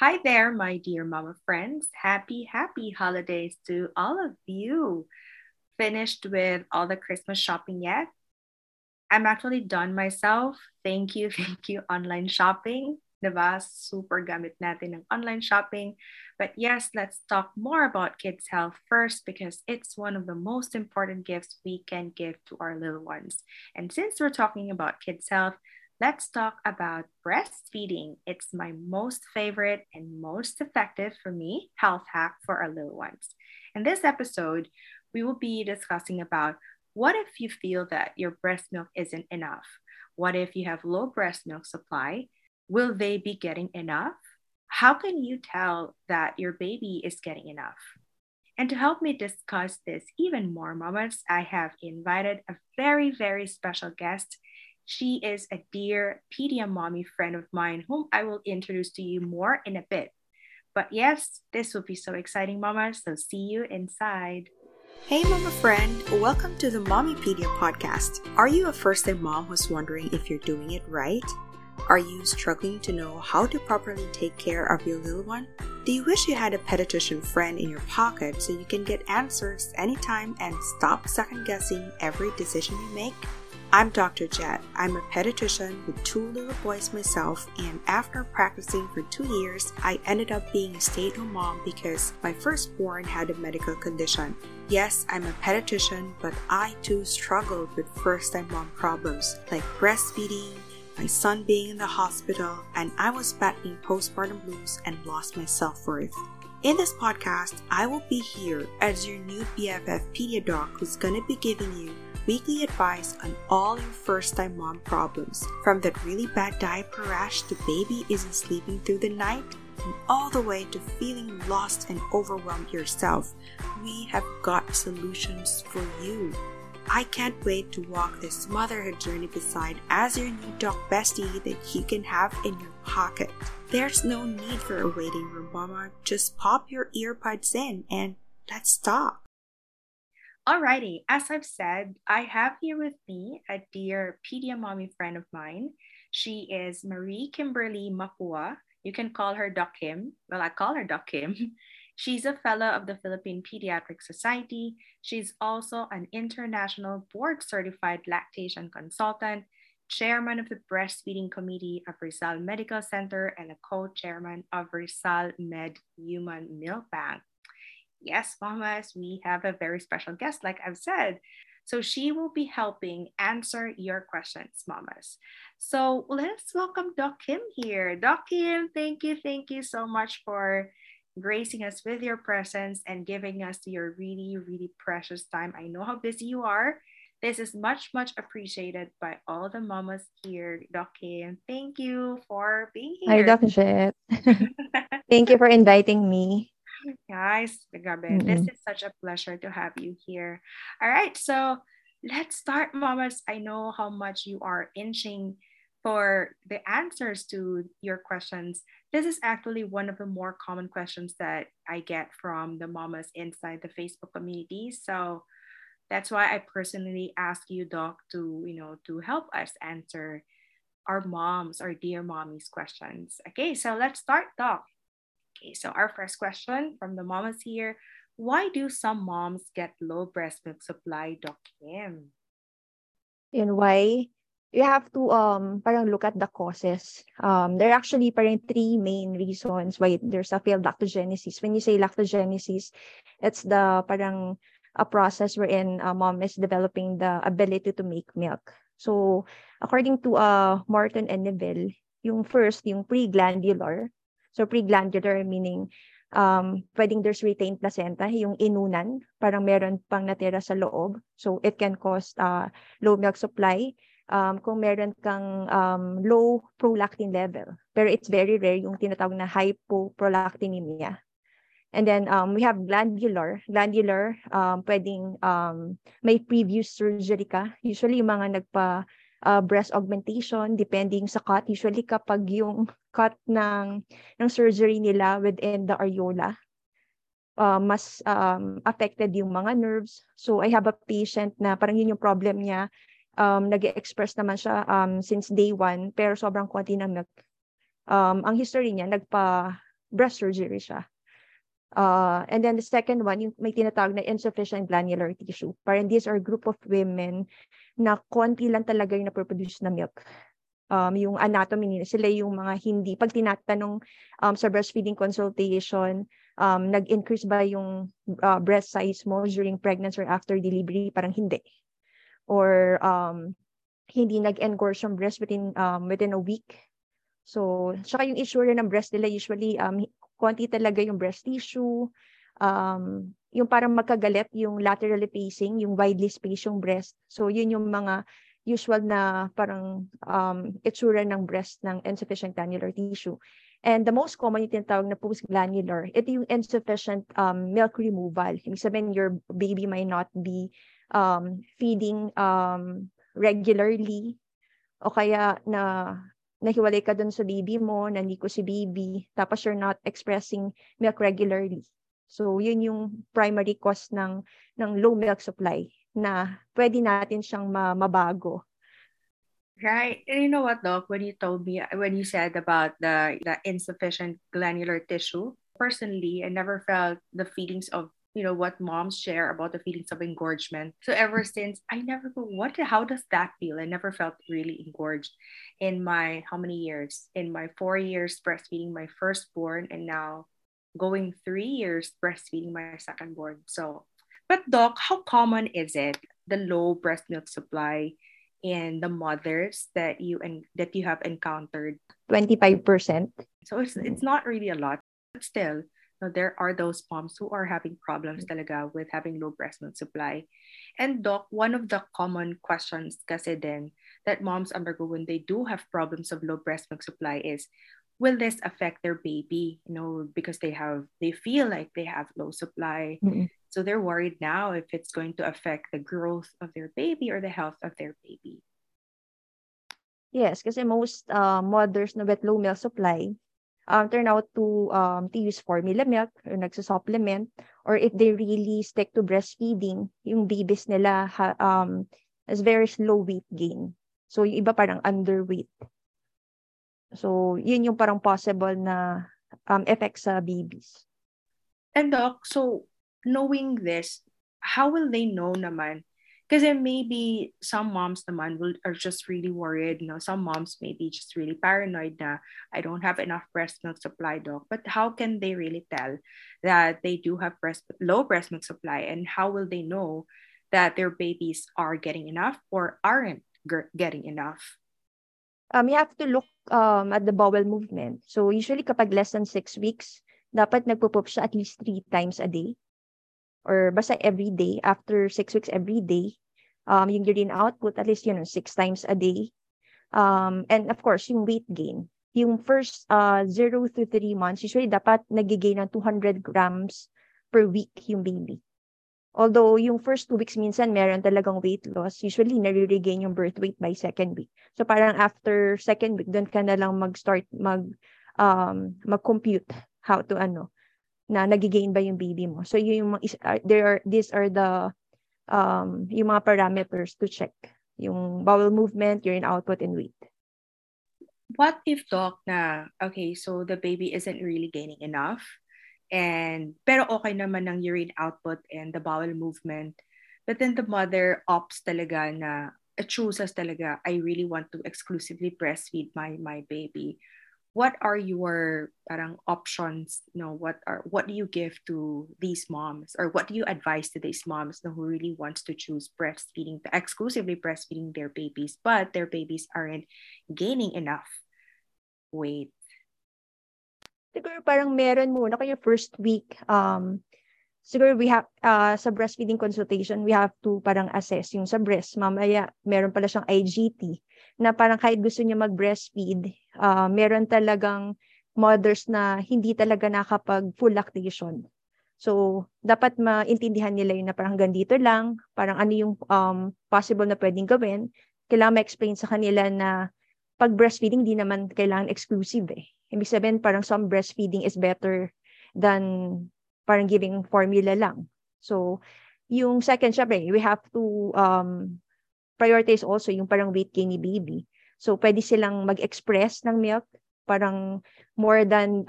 Hi there, my dear mama friends. Happy holidays to all of you. Finished with all the Christmas shopping yet? I'm actually done myself. Thank you, online shopping. Diba? Super gamit natin ng online shopping. But yes, let's talk more about kids' health first because it's one of the most important gifts we can give to our little ones. And since we're talking about kids' health, let's talk about breastfeeding. It's my most favorite and most effective, for me, health hack for our little ones. In this episode, we will be discussing about what if you feel that your breast milk isn't enough? What if you have low breast milk supply? Will they be getting enough? How can you tell that your baby is getting enough? And to help me discuss this even more, mamas, I have invited a very, very special guest. She is a dear pedia mommy friend of mine whom I will introduce to you more in a bit. But yes, this will be so exciting, mama, so see you inside. Hey, mama friend. Welcome to the Mommypedia podcast. Are you a first-time mom who's wondering if you're doing it right? Are you struggling to know how to properly take care of your little one? Do you wish you had a pediatrician friend in your pocket so you can get answers anytime and stop second-guessing every decision you make? I'm Dr. Jett. I'm a pediatrician with two little boys myself, and after practicing for 2 years, I ended up being a stay-at-home mom because my firstborn had a medical condition. Yes, I'm a pediatrician, but I too struggled with first-time mom problems like breastfeeding, my son being in the hospital, and I was battling postpartum blues and lost my self-worth. In this podcast, I will be here as your new BFF pedia doc who's gonna be giving you weekly advice on all your first-time mom problems, from that really bad diaper rash to baby isn't sleeping through the night, and all the way to feeling lost and overwhelmed yourself. We have got solutions for you. I can't wait to walk this motherhood journey beside as your new dog bestie that you can have in your pocket. There's no need for a waiting room, mama. Just pop your earbuds in and let's talk. Alrighty, as I've said, I have here with me a dear pedia mommy friend of mine. She is Marie Kimberly Mapua. You can call her Doc Kim. Well, I call her Doc Kim. She's a fellow of the Philippine Pediatric Society. She's also an international board-certified lactation consultant, chairman of the breastfeeding committee of Rizal Medical Center, and a co-chairman of Rizal Med Human Milk Bank. Yes, mamas, we have a very special guest, like I've said. So she will be helping answer your questions, mamas. So let's welcome Doc Kim here. Doc Kim, thank you so much for gracing us with your presence and giving us your really, really precious time. I know how busy you are. This is much, much appreciated by all the mamas here, Doc Kim. Thank you for being here. Hi, Dr. Jett. Thank you for inviting me. Guys, this is such a pleasure to have you here. All right, so let's start, mamas. I know how much you are inching for the answers to your questions. This is actually one of the more common questions that I get from the mamas inside the Facebook community. So that's why I personally ask you, Doc, to help us answer our dear mommies' questions. Okay, so let's start, Doc. Okay, so our first question from the mamas here. Why do some moms get low breast milk supply, Doc Kim? And why? You have to look at the causes. There are actually three main reasons why there's a failed lactogenesis. When you say lactogenesis, it's the a process wherein a mom is developing the ability to make milk. So according to Martin and Neville, yung preglandular. So preglandular meaning pwedeng there's retained placenta, yung inunan, meron pang natira sa loob. So it can cause low milk supply kung meron kang low prolactin level. Pero it's very rare yung tinatawag na hyperprolactinemia. And then we have glandular. Glandular, pwedeng may previous surgery ka. Usually yung mga breast augmentation, depending sa cut. Usually kapag yung cut ng surgery nila within the areola, mas affected yung mga nerves. So I have a patient na yun yung problem niya. Nag-express naman siya since day 1, pero sobrang konti ng milk. Ang history niya, breast surgery siya. And then the second one, yung may tinatawag na insufficient glandular tissue. Parang these are a group of women na konti lang talaga yung naproduce na milk. Yung anatomy nila, sila yung mga hindi. Pag tinatanong sa breastfeeding consultation, nag-increase ba yung breast size mo during pregnancy or after delivery? Parang hindi. Or hindi nag-engorge yung breast within a week. So, saka yung issue rin ng breast nila, usually konti talaga yung breast tissue, yung parang magkagalit, yung laterally facing, yung widely spaced yung breast. So, yun yung mga usual na parang itsura ng breast ng insufficient glandular tissue. And the most common yung tinatawag na post-glandular, ito yung insufficient milk removal. Ibig sabihin, your baby might not be feeding regularly, o kaya na nahiwalay ka dun sa baby mo, nandiko si baby, tapos you're not expressing milk regularly. So, yun yung primary cause ng low milk supply na pwede natin siyang mabago. Right. And you know what, Doc, when you told me, when you said about the insufficient glandular tissue, personally, I never felt the feelings of, you know, what moms share about the feelings of engorgement. So ever since, I never, how does that feel? I never felt really engorged in my, how many years? In my 4 years breastfeeding my firstborn, and now going 3 years breastfeeding my secondborn. So, but Doc, how common is it, the low breast milk supply in the mothers that you have encountered? 25%. So it's not really a lot, but still. Now, there are those moms who are having problems talaga with having low breast milk supply. And Doc, one of the common questions kasi din that moms undergo when they do have problems of low breast milk supply is, will this affect their baby? You know, because they feel like they have low supply. Mm-hmm. So they're worried now if it's going to affect the growth of their baby or the health of their baby. Yes, kasi most mothers na with low milk supply, turn out to use formula milk or nagsusupplement, or if they really stick to breastfeeding, yung babies nila has very slow weight gain. So, yung iba parang underweight. So, yun yung parang possible na effects sa babies. And Doc, so knowing this, how will they know naman? Because maybe some moms naman are just really worried. You know, some moms may be just really paranoid na I don't have enough breast milk supply, Doc. But how can they really tell that they do have low breast milk supply? And how will they know that their babies are getting enough or aren't getting enough? You have to look at the bowel movement. So usually kapag less than 6 weeks, dapat nagpo-poop siya at least 3 times a day. Or basta every day, after 6 weeks every day. Yung urine output, at least, 6 times a day. And of course, yung weight gain. Yung first 0 to 3 months, usually dapat nagigain ng 200 grams per week yung baby. Although, yung first 2 weeks minsan, meron talagang weight loss. Usually, nare-regain yung birth weight by second week. So, parang after second week, doon ka na lang mag-start, mag-compute how to na nagigain ba yung baby mo. So, yung mga parameters to check. Yung bowel movement, urine output, and weight. What if, Doc, so the baby isn't really gaining enough, pero okay naman ang urine output and the bowel movement, but then the mother opts talaga chooses talaga, I really want to exclusively breastfeed my baby. What are your parang options? What do you give to these moms, or what do you advise to these moms who really wants to choose breastfeeding, exclusively breastfeeding their babies, but their babies aren't gaining enough weight? Siguro parang meron muna kayo first week. Siguro we have sa breastfeeding consultation, we have to parang assess yung sa breast. Mamaya meron pala siyang IGT. Na parang kahit gusto niya mag-breastfeed, meron talagang mothers na hindi talaga nakapag-full lactation. So, dapat maintindihan nila yun na parang ganito lang, parang ano yung possible na pwedeng gawin. Kailangan ma-explain sa kanila na pag-breastfeeding, di naman kailangan exclusive . Ibig sabihin, parang some breastfeeding is better than parang giving formula lang. So, yung second, syempre, we have to prioritize also yung parang weight gain ni baby. So, pwede silang mag-express ng milk parang more than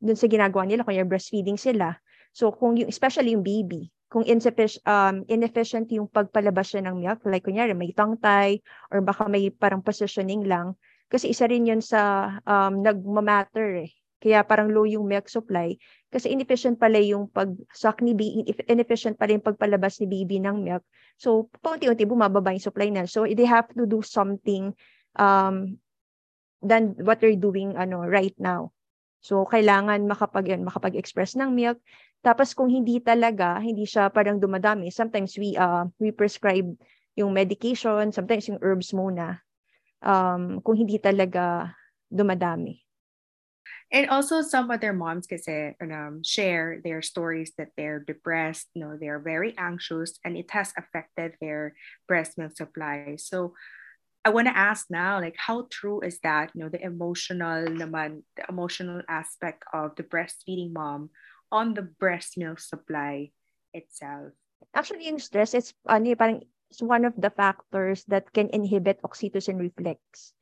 dun sa ginagawa nila kung breastfeeding sila. So kung yung, especially yung baby, kung inefficient yung pagpalabas siya ng milk, like kunyari may tongue-tie or baka may parang positioning lang, kasi isa rin yun sa nagmamatter eh. Kaya parang low yung milk supply kasi inefficient pala yung pag-suck ni baby, inefficient pala yung pagpalabas ni baby ng milk. So, paunti-unti bumababa yung supply na. So, they have to do something than what they're doing right now. So, kailangan makapag-express ng milk. Tapos, kung hindi talaga, hindi siya parang dumadami, sometimes we prescribe yung medication, sometimes yung herbs muna kung hindi talaga dumadami. And also some other moms kasi, share their stories that they're depressed, they're very anxious, and it has affected their breast milk supply. So I want to ask now, like, how true is that, the emotional aspect of the breastfeeding mom on the breast milk supply itself? Actually, in stress, it's one of the factors that can inhibit oxytocin reflex.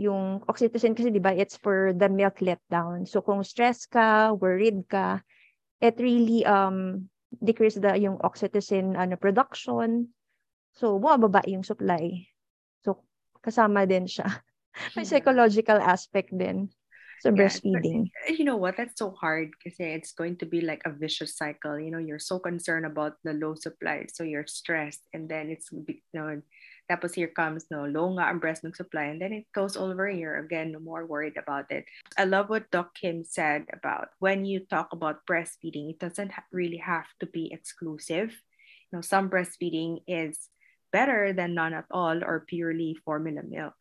Yung oxytocin kasi, di ba, it's for the milk letdown. So kung stress ka, worried ka, it really decreases yung oxytocin production. So bumababa yung supply. So kasama din siya. May psychological aspect din. So breastfeeding. But, you know what? That's so hard kasi it's going to be like a vicious cycle. You're so concerned about the low supply, so you're stressed, and then it's tapos here comes low nga ang breast milk supply, and then it goes all over here again, no more worried about it. I love what Doc Kim said about when you talk about breastfeeding, it doesn't really have to be exclusive. Some breastfeeding is better than none at all or purely formula milk.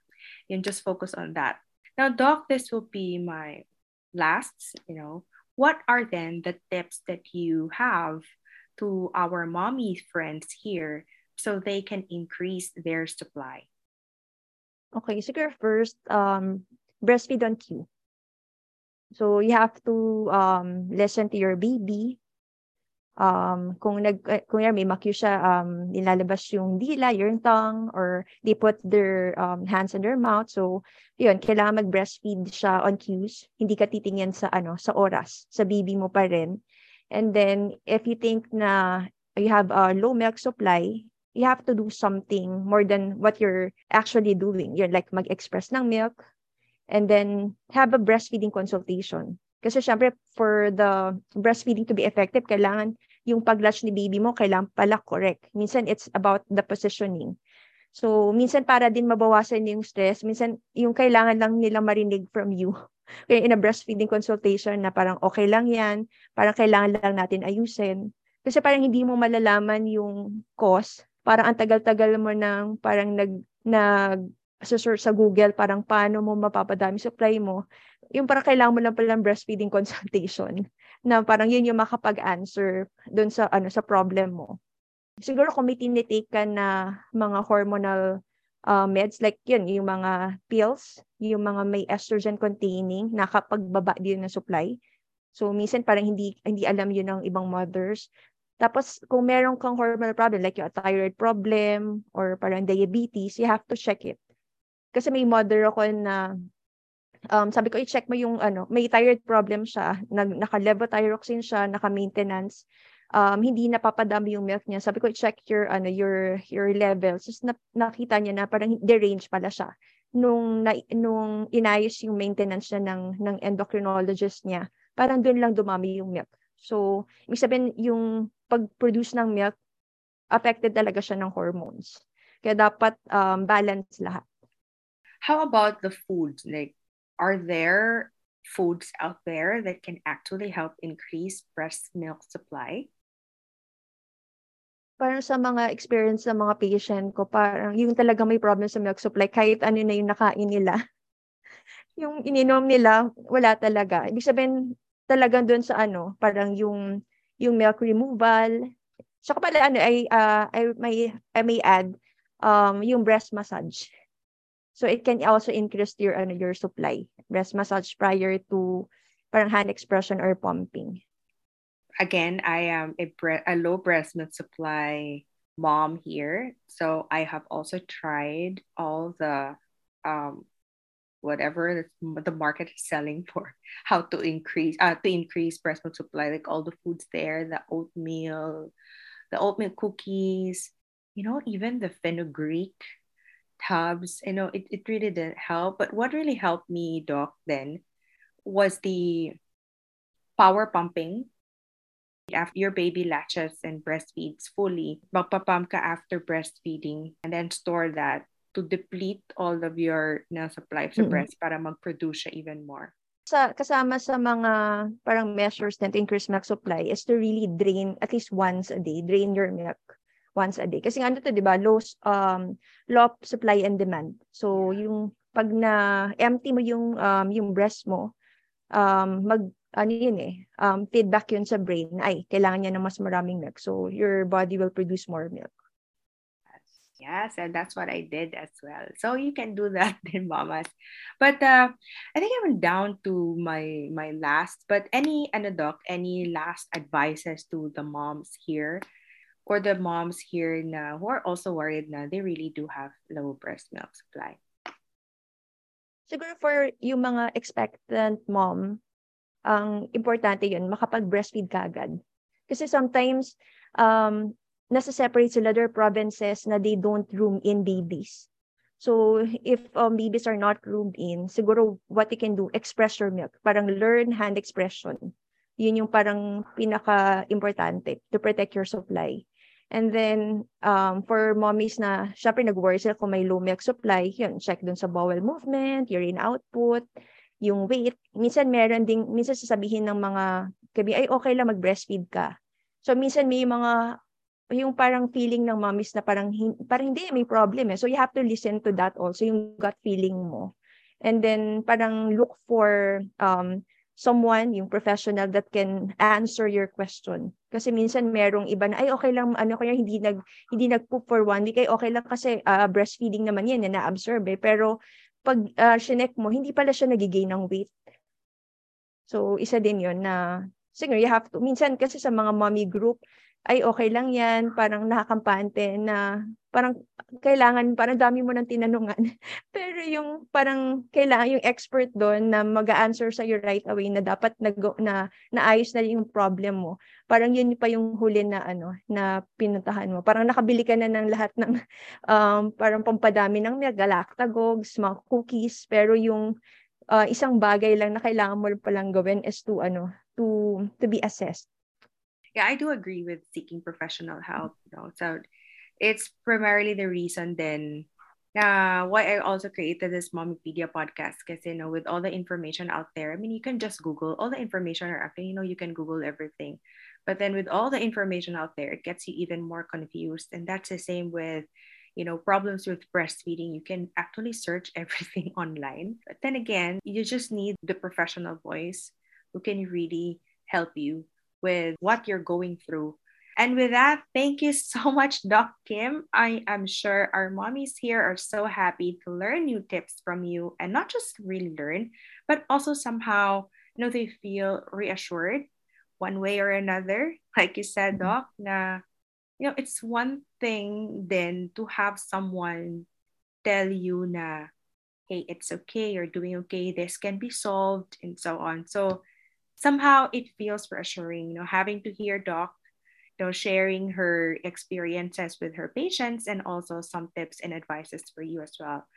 You just focus on that. Now, Doc, this will be my last, what are then the tips that you have to our mommy friends here so they can increase their supply? Okay, so first, breastfeed on cue. So you have to listen to your baby. Kung may ma-cue siya, nilalabas yung dila, yung tongue, or they put their hands in their mouth. So yun, kailangan mag-breastfeed siya on cues. Hindi ka titingin sa sa oras, sa baby mo pa rin. And then if you think na you have a low milk supply, you have to do something more than what you're actually doing. You're like mag-express ng milk, and then have a breastfeeding consultation. Kasi syempre, for the breastfeeding to be effective, kailangan yung pag-latch ni baby mo, kailangan pala correct. Minsan, it's about the positioning. So, minsan para din mabawasan yung stress, minsan yung kailangan lang nila marinig from you. Kaya in a breastfeeding consultation na parang okay lang yan, parang kailangan lang natin ayusin. Kasi parang hindi mo malalaman yung cause. Parang ang tagal-tagal mo nang parang nag-search sa Google, parang paano mo mapapadami supply mo. Yung parang kailangan mo lang palang breastfeeding consultation na parang yun yung makapag-answer dun sa, sa problem mo. Siguro kung may tinitake ka na mga hormonal meds, like yun, yung mga pills, yung mga may estrogen-containing, nakapagbaba din ng supply. So, minsan parang hindi alam yun ng ibang mothers. Tapos, kung meron kang hormonal problem, like yung thyroid problem or parang diabetes, you have to check it. Kasi may mother ako na, sabi ko, i-check mo yung, may thyroid problem siya, naka-levothyroxine siya, naka-maintenance, hindi napapadami yung milk niya. Sabi ko, i-check your levels. Just nakita niya na parang deranged pala siya. Nung inayos yung maintenance niya ng endocrinologist niya, parang doon lang dumami yung milk. So, ibig sabihin, yung pag-produce ng milk, affected talaga siya ng hormones. Kaya dapat balance lahat. How about the foods? Like, are there foods out there that can actually help increase breast milk supply? Parang sa mga experience ng mga patient ko, parang yung talaga may problem sa milk supply, kahit ano na yung nakain nila. Yung ininom nila, wala talaga. Ibig sabihin, talagang doon sa parang yung milk removal. Saka pala I may add yung breast massage. So it can also increase your supply. Breast massage prior to parang hand expression or pumping. Again, I am a low breast milk supply mom here, so I have also tried all the whatever the market is selling for, how to increase breast milk supply, like all the foods there, the oatmeal cookies, you know, even the fenugreek tubs, you know, it really didn't help. But what really helped me, Doc, then was the power pumping. After your baby latches and breastfeeds fully, magpapump ka after breastfeeding and then store that to deplete all of your na supply sa breast para mag-produce siya even more. Kasama sa mga parang measures na to increase milk supply is to really drain at least once a day, drain your milk once a day. Kasi ano to, di ba? Low supply and demand. So yung pag na empty mo yung breast mo, feedback yun sa brain, ay, kailangan niya ng mas maraming milk. So, your body will produce more milk. Yes, and that's what I did as well. So, you can do that then, mamas. But, I think I'm down to my last, but any last advices to the moms here, or the moms here na, who are also worried na they really do have low breast milk supply? Siguro for yung mga expectant mom, ang importante yun, makapag-breastfeed ka agad. Kasi sometimes, nasa-separate sila, their provinces na they don't room in babies. So, if babies are not roomed in, siguro what you can do, express your milk. Parang learn hand expression. Yun yung parang pinaka-importante to protect your supply. And then, for mommies na, syempre nag-worry sila kung may low milk supply, yun, check dun sa bowel movement, urine output, yung weight. Minsan meron ding, minsan sasabihin ng mga, ay okay lang mag-breastfeed ka. So, minsan may mga, yung parang feeling ng mommies na parang hindi, may problem eh. So, you have to listen to that also, yung gut feeling mo. And then, parang look for someone, yung professional that can answer your question. Kasi minsan merong iba na, ay okay lang, hindi nag-poop for 1 week, ay okay lang kasi breastfeeding naman yan, na-absorb eh. Pero pag shinek mo, hindi pala siya nagigain ng weight. So, isa din yun na, siguro you have to, minsan kasi sa mga mommy group, ay okay lang yan, parang nakakampante na, parang kailangan, parang dami mo ng tinanungan. Pero yung parang kailangan yung expert doon na mag-a-answer sa'yo right away na dapat naayos na yung problem mo. Parang yun pa yung huli na na pinuntahan mo. Parang nakabili ka na ng lahat ng parang pampadami ng mga galactagogs, mga cookies, pero yung isang bagay lang na kailangan mo palang gawin is to be assessed. Yeah, I do agree with seeking professional help. You know? So it's primarily the reason then why I also created this Mommypedia podcast, because you know, with all the information out there, I mean, you can just Google all the information, or after, you know, you can Google everything, but then with all the information out there, it gets you even more confused. And that's the same with, you know, problems with breastfeeding. You can actually search everything online, but then again, you just need the professional voice who can really help you with what you're going through. And with that, thank you so much, Doc Kim. I am sure our mommies here are so happy to learn new tips from you, and not just really learn, but also somehow, you know, they feel reassured one way or another. Like you said, Doc, na, you know, it's one thing then to have someone tell you na, hey, it's okay, you're doing okay, this can be solved, and so on. So somehow it feels reassuring, you know, having to hear Doc, you know, sharing her experiences with her patients, and also some tips and advices for you as well.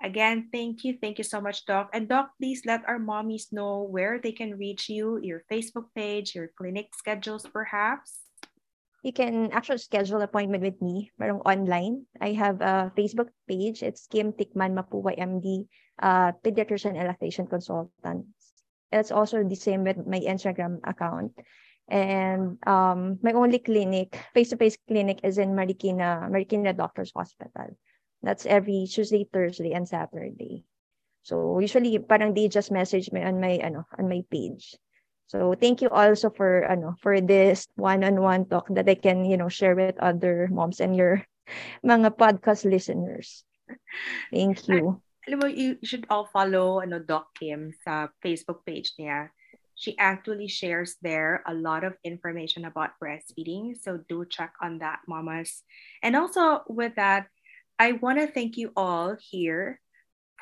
Again, thank you so much, Doc. And Doc, please let our mommies know where they can reach you, your Facebook page, your clinic schedules perhaps. You can actually schedule an appointment with me online. I have a Facebook page. It's Kim Tikman-Mapua, MD, pediatrician and lactation consultant. It's also the same with my Instagram account. And my only clinic, face-to-face clinic, is in Marikina Doctors' Hospital. That's every Tuesday, Thursday, and Saturday. So usually, parang they just message me on my page. So thank you also for this one-on-one talk that I can, you know, share with other moms and your mga podcast listeners. Thank you. Alam mo, you should all follow Doc Kim sa Facebook page niya. She actually shares there a lot of information about breastfeeding. So do check on that, mamas. And also with that, I want to thank you all here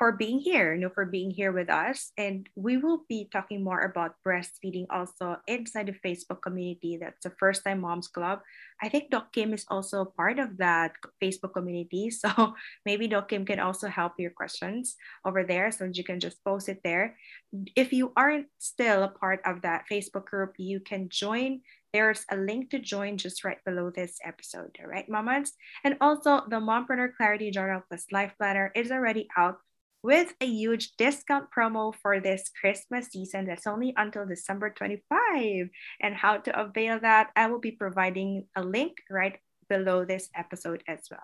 for being here, for being here with us. And we will be talking more about breastfeeding also inside the Facebook community. That's the First Time Moms Club. I think Doc Kim is also part of that Facebook community. So maybe Doc Kim can also help your questions over there. So you can just post it there. If you aren't still a part of that Facebook group, you can join. There's a link to join just right below this episode, all right, mamas? And also the Mompreneur Clarity Journal Plus Life Planner is already out with a huge discount promo for this Christmas season. That's only until December 25. And how to avail that, I will be providing a link right below this episode as well.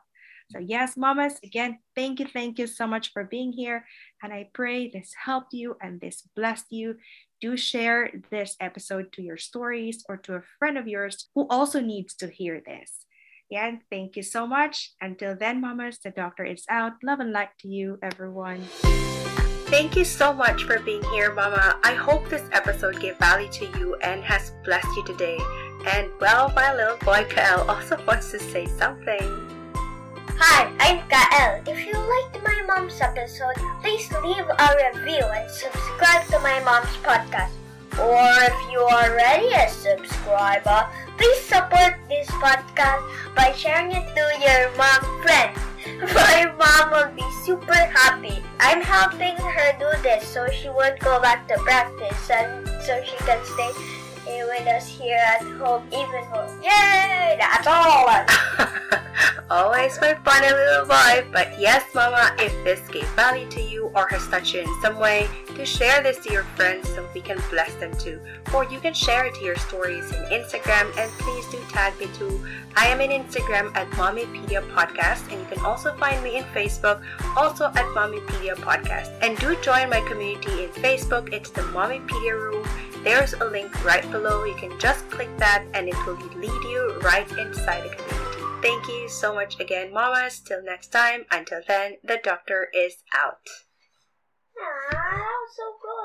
So yes, mamas, again, thank you so much for being here. And I pray this helped you and this blessed you. Do share this episode to your stories or to a friend of yours who also needs to hear this. Yeah, thank you so much. Until then, mamas, the doctor is out. Love and light to you, everyone. Thank you so much for being here, mama. I hope this episode gave value to you and has blessed you today. And well, my little boy Kael also wants to say something. Hi, I'm Kael. If you liked my mom's episode, please leave a review and subscribe to my mom's podcast. Or if you are already a subscriber, please support this podcast by sharing it to your mom friends. My mom will be super happy. I'm helping her do this so she won't go back to practice and so she can stay with us here at home even more. Yay! That's all! Always my funny little boy. But yes, mama, if this gave value to you or has touched you in some way, to share this to your friends so we can bless them too. Or you can share it to your stories in Instagram, and please do tag me too. I am in Instagram at Mommypedia Podcast, and you can also find me in Facebook also at Mommypedia Podcast. And do join my community in Facebook. It's the Mommypedia Room. There's a link right below. You can just click that and it will lead you right inside the community. Thank you so much again, mamas. Till next time. Until then, the doctor is out. Aww, so cool.